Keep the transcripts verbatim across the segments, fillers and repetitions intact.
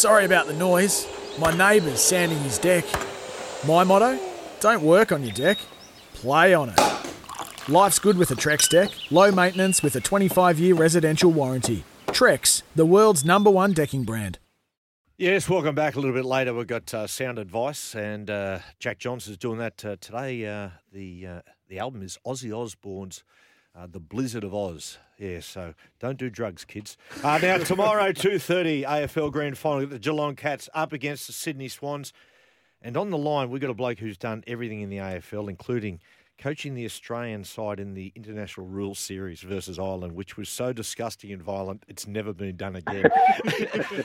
Sorry about the noise. My neighbour's sanding his deck. My motto? Don't work on your deck. Play on it. Life's good with a Trex deck. Low maintenance with a twenty-five year residential warranty. Trex, the world's number one decking brand. Yes, welcome back. A little bit later, we've got uh, sound advice, and uh, Jack Johnson's doing that uh, today. Uh, the uh, the album is Ozzy Osbourne's uh, The Blizzard of Oz. Yeah, so don't do drugs, kids. Uh, now, tomorrow, two thirty, A F L Grand Final, the Geelong Cats up against the Sydney Swans. And on the line, we've got a bloke who's done everything in the A F L, including coaching the Australian side in the International Rules Series versus Ireland, which was so disgusting and violent, it's never been done again.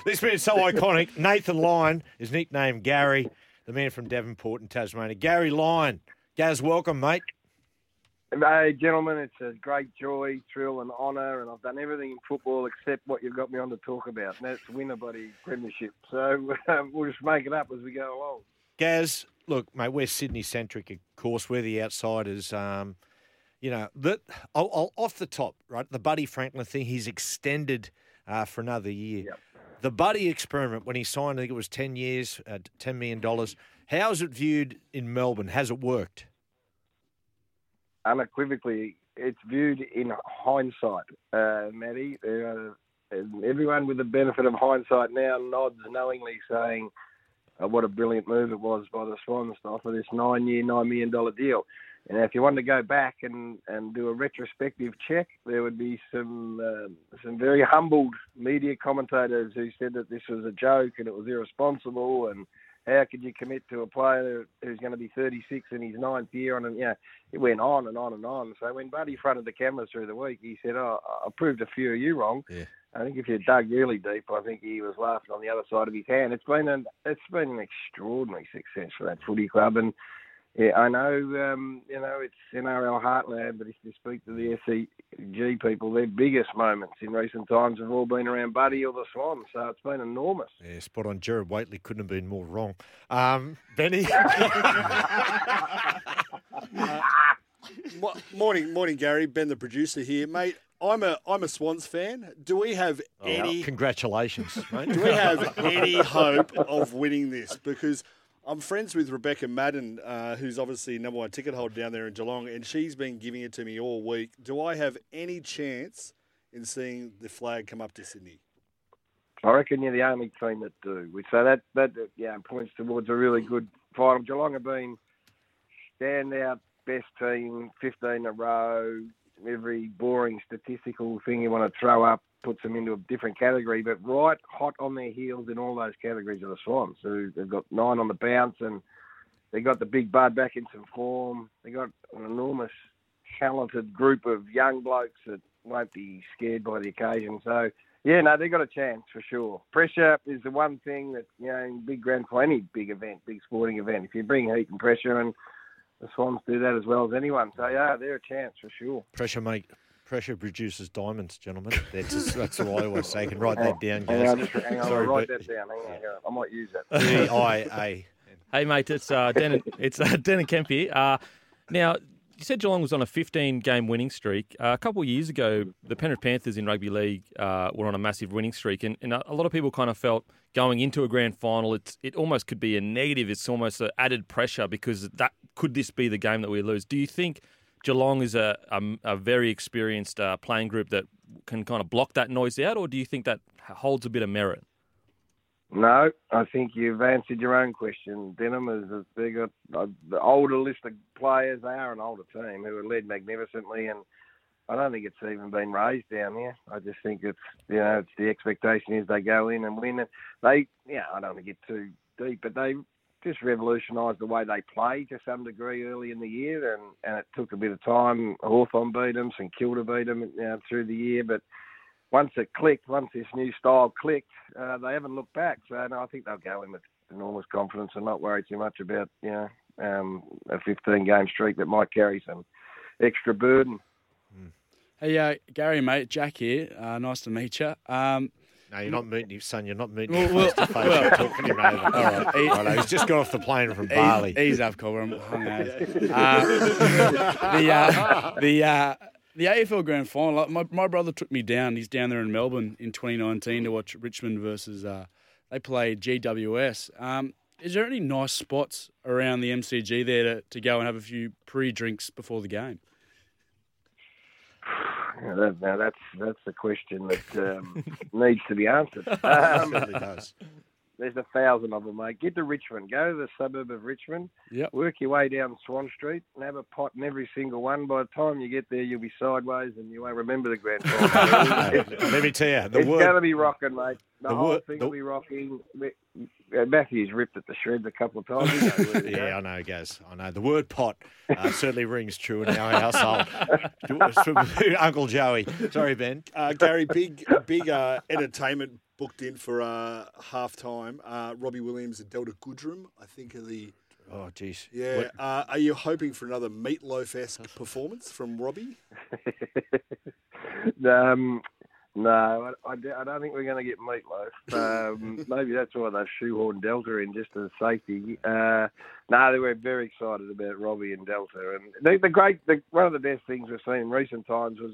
This man's so iconic. Nathan Lyon, his nickname Gary, the man from Devonport in Tasmania. Gary Lyon. Gaz, welcome, mate. Hey, gentlemen, it's a great joy, thrill and honour, and I've done everything in football except what you've got me on to talk about, and that's win a bloody premiership. So um, we'll just make it up as we go along. Gaz, look, mate, we're Sydney-centric, of course. We're the outsiders. Um, you know, the, I'll, I'll, off the top, right, the Buddy Franklin thing, he's extended uh, for another year. Yep. The Buddy experiment, when he signed, I think it was ten years, uh, ten million dollars. How is it viewed in Melbourne? Has it worked? Unequivocally, it's viewed in hindsight, uh, Matty. Uh, everyone with the benefit of hindsight now nods knowingly saying, Uh, what a brilliant move it was by the Swans to offer this nine-year, nine million dollars deal. And if you wanted to go back and, and do a retrospective check, there would be some uh, some very humbled media commentators who said that this was a joke and it was irresponsible, and how could you commit to a player who's going to be thirty-six in his ninth year? And, you know, it went on and on and on. So when Buddy fronted the cameras through the week, he said, oh, I proved a few of you wrong. Yeah. I think if you dug really deep, I think he was laughing on the other side of his hand. It's been an it's been an extraordinary success for that footy club, and yeah, I know um, you know it's N R L heartland, but if you speak to the S C G people, their biggest moments in recent times have all been around Buddy or the Swans, so it's been enormous. Yeah, spot on. Jared Waitley couldn't have been more wrong. Um, Benny. uh, morning, morning, Gary. Ben, the producer here, mate. I'm a I'm a Swans fan. Do we have oh, any... Congratulations, mate. Do we have any hope of winning this? Because I'm friends with Rebecca Madden, uh, who's obviously number one ticket holder down there in Geelong, and she's been giving it to me all week. Do I have any chance in seeing the flag come up to Sydney? I reckon you're the only team that do. So that, that yeah, points towards a really good final. Geelong have been standout, best team, fifteen in a row. Every boring statistical thing you want to throw up puts them into a different category, but right hot on their heels in all those categories are the Swans. So they've got nine on the bounce, and they got the big bud back in some form. They got an enormous, talented group of young blokes that won't be scared by the occasion. So, yeah, no, they've got a chance for sure. Pressure is the one thing that, you know, in big grand final, any big event, big sporting event, if you bring heat and pressure, and the Swans do that as well as anyone. So, yeah, they're a chance for sure. Pressure, mate. Pressure produces diamonds, gentlemen. That's, just, that's what I always say. You can write that down, guys. Hang on, just, hang on. Sorry, write but... that down. Hang on, hang on. I might use that. V I A. Hey, mate, it's uh, Dan, it's, uh, Dan and Kemp here. Uh, now, you said Geelong was on a fifteen game winning streak. Uh, a couple of years ago, the Penrith Panthers in rugby league uh, were on a massive winning streak, and, and a lot of people kind of felt going into a grand final, it's, it almost could be a negative. It's almost an added pressure because that could this be the game that we lose? Do you think Geelong is a, a, a very experienced uh, playing group that can kind of block that noise out, or do you think that holds a bit of merit? No, I think you've answered your own question. Denham is they got uh, the older list of players. They are an older team who are led magnificently, and I don't think it's even been raised down there. I just think it's you know it's the expectation is they go in and win. And they yeah, I don't want to get too deep, but they just revolutionised the way they play to some degree early in the year, and, and it took a bit of time. Hawthorne beat them, St Kilda beat them you know, through the year, but once it clicked, once this new style clicked, uh, they haven't looked back. So, no, I think they'll go in with enormous confidence and not worry too much about, you know, um, a fifteen game streak that might carry some extra burden. Mm. Hey, uh, Gary, mate, Jack here. Uh, nice to meet you. Um, no, you're not meeting him, son. You're not meeting him well, face to face. Well, you're talking him over. All right. He, right he's just got off the plane from he's, Bali. He's up, cool. I'm hungover. Uh, the, uh, the, uh, The A F L Grand Final, my, my brother took me down. He's down there in Melbourne in twenty nineteen to watch Richmond versus uh, they played G W S. Um, is there any nice spots around the M C G there to, to go and have a few pre-drinks before the game? Now, that's that's the question that um, needs to be answered. Um, it really does. There's a thousand of them, mate. Get to Richmond. Go to the suburb of Richmond. Yep. Work your way down Swan Street and have a pot in every single one. By the time you get there, you'll be sideways and you won't remember the grand final. Let me tell you. The it's going to be rocking, mate. The, the whole word, thing the... will be rocking. Matthew's ripped at the shreds a couple of times. You know, yeah, go. I know, Gaz. I know. The word pot uh, certainly rings true in our household. Uncle Joey. Sorry, Ben. Uh, Gary, big, big uh, entertainment booked in for uh, half-time. Uh, Robbie Williams and Delta Goodrem, I think, are the... Oh, jeez. Yeah. Uh, are you hoping for another meatloaf-esque performance from Robbie? um, no, I, I don't think we're going to get meatloaf. Um, maybe that's why they've shoehorned Delta in, just as safety. Uh, no, they were very excited about Robbie and Delta. And the, the great, the, one of the best things we've seen in recent times was...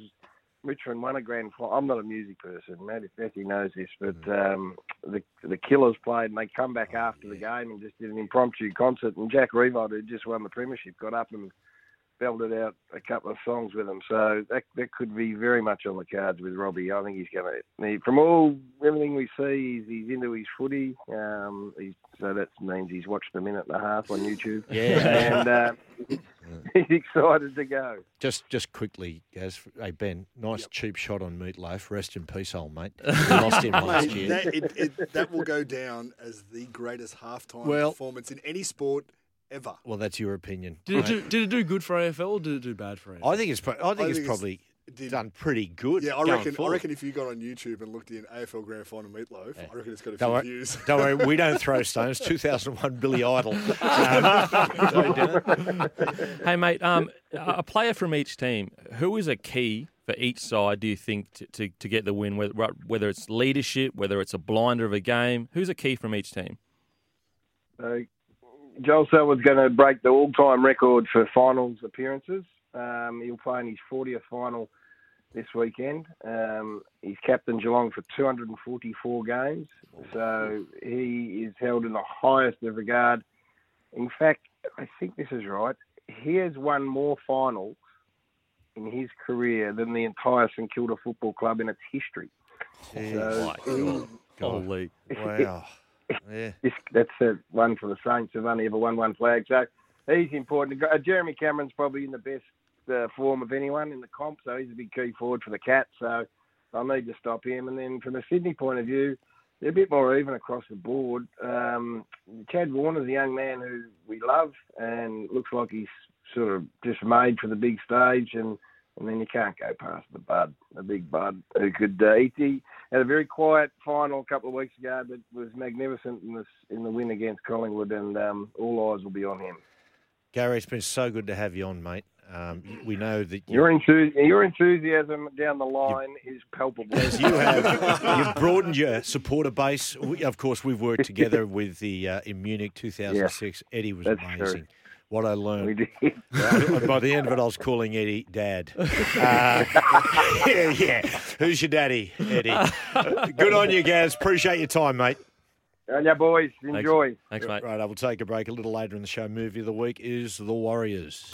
Richmond won a grand final. I'm not a music person, Matt, if Matthew knows this, but um, the the Killers played and they come back oh, after yeah. the game and just did an impromptu concert. And Jack Rivo, who just won the premiership, got up and belted out a couple of songs with them. So that that could be very much on the cards with Robbie. I think he's going to, from all everything we see, he's, he's into his footy. Um, he's, so that means he's watched a minute and a half on YouTube. Yeah, and. Uh, He's excited to go. Just just quickly, Gaz. Hey, Ben, nice yep. cheap shot on Meatloaf. Rest in peace, old mate. We lost him last year. That, it, it, that will go down as the greatest halftime well, performance in any sport ever. Well, that's your opinion. Did, it do, did it do good for A F L or did it do bad for A F L? I think it's, pro- I think I it's think probably... It's, Did. done pretty good. Yeah, I reckon. Forward. I reckon if you got on YouTube and looked in A F L Grand Final Meatloaf, yeah. I reckon it's got a few don't views. Worry, don't worry, we don't throw stones. two thousand one Billy Idol. Um, hey mate, um, a player from each team. Who is a key for each side? Do you think to, to, to get the win? Whether, whether it's leadership, whether it's a blinder of a game, who's a key from each team? Uh, Joel Selwood's going to break the all-time record for finals appearances. Um, he'll play in his fortieth final this weekend. Um, he's captained Geelong for two hundred forty-four games, so he is held in the highest of regard. In fact, I think this is right. He has won more finals in his career than the entire St Kilda Football Club in its history. So, oh, holy wow! Yeah. That's the one for the Saints. They've only ever won one flag, so. He's important. Uh, Jeremy Cameron's probably in the best uh, form of anyone in the comp, so he's a big key forward for the Cats, so I'll need to stop him. And then from a Sydney point of view, they're a bit more even across the board. Um, Chad Warner's a young man who we love and looks like he's sort of just made for the big stage, and, and then you can't go past the bud, the big bud who could uh, eat. He had a very quiet final a couple of weeks ago that was magnificent in the, in the win against Collingwood, and um, all eyes will be on him. Gary, it's been so good to have you on, mate. Um, we know that you, your, enthusi- your enthusiasm down the line you, is palpable. As you have, you've broadened your supporter base. We, of course, we've worked together with the uh, in Munich two thousand six. Yeah, Eddie was amazing. True. What I learned. We did. By the end of it, I was calling Eddie Dad. Uh, yeah, yeah. Who's your daddy, Eddie? Good on you, Gaz. Appreciate your time, mate. And yeah, boys, enjoy. Thanks, Thanks mate. Right, I will take a break. A little later in the show, movie of the week is The Warriors.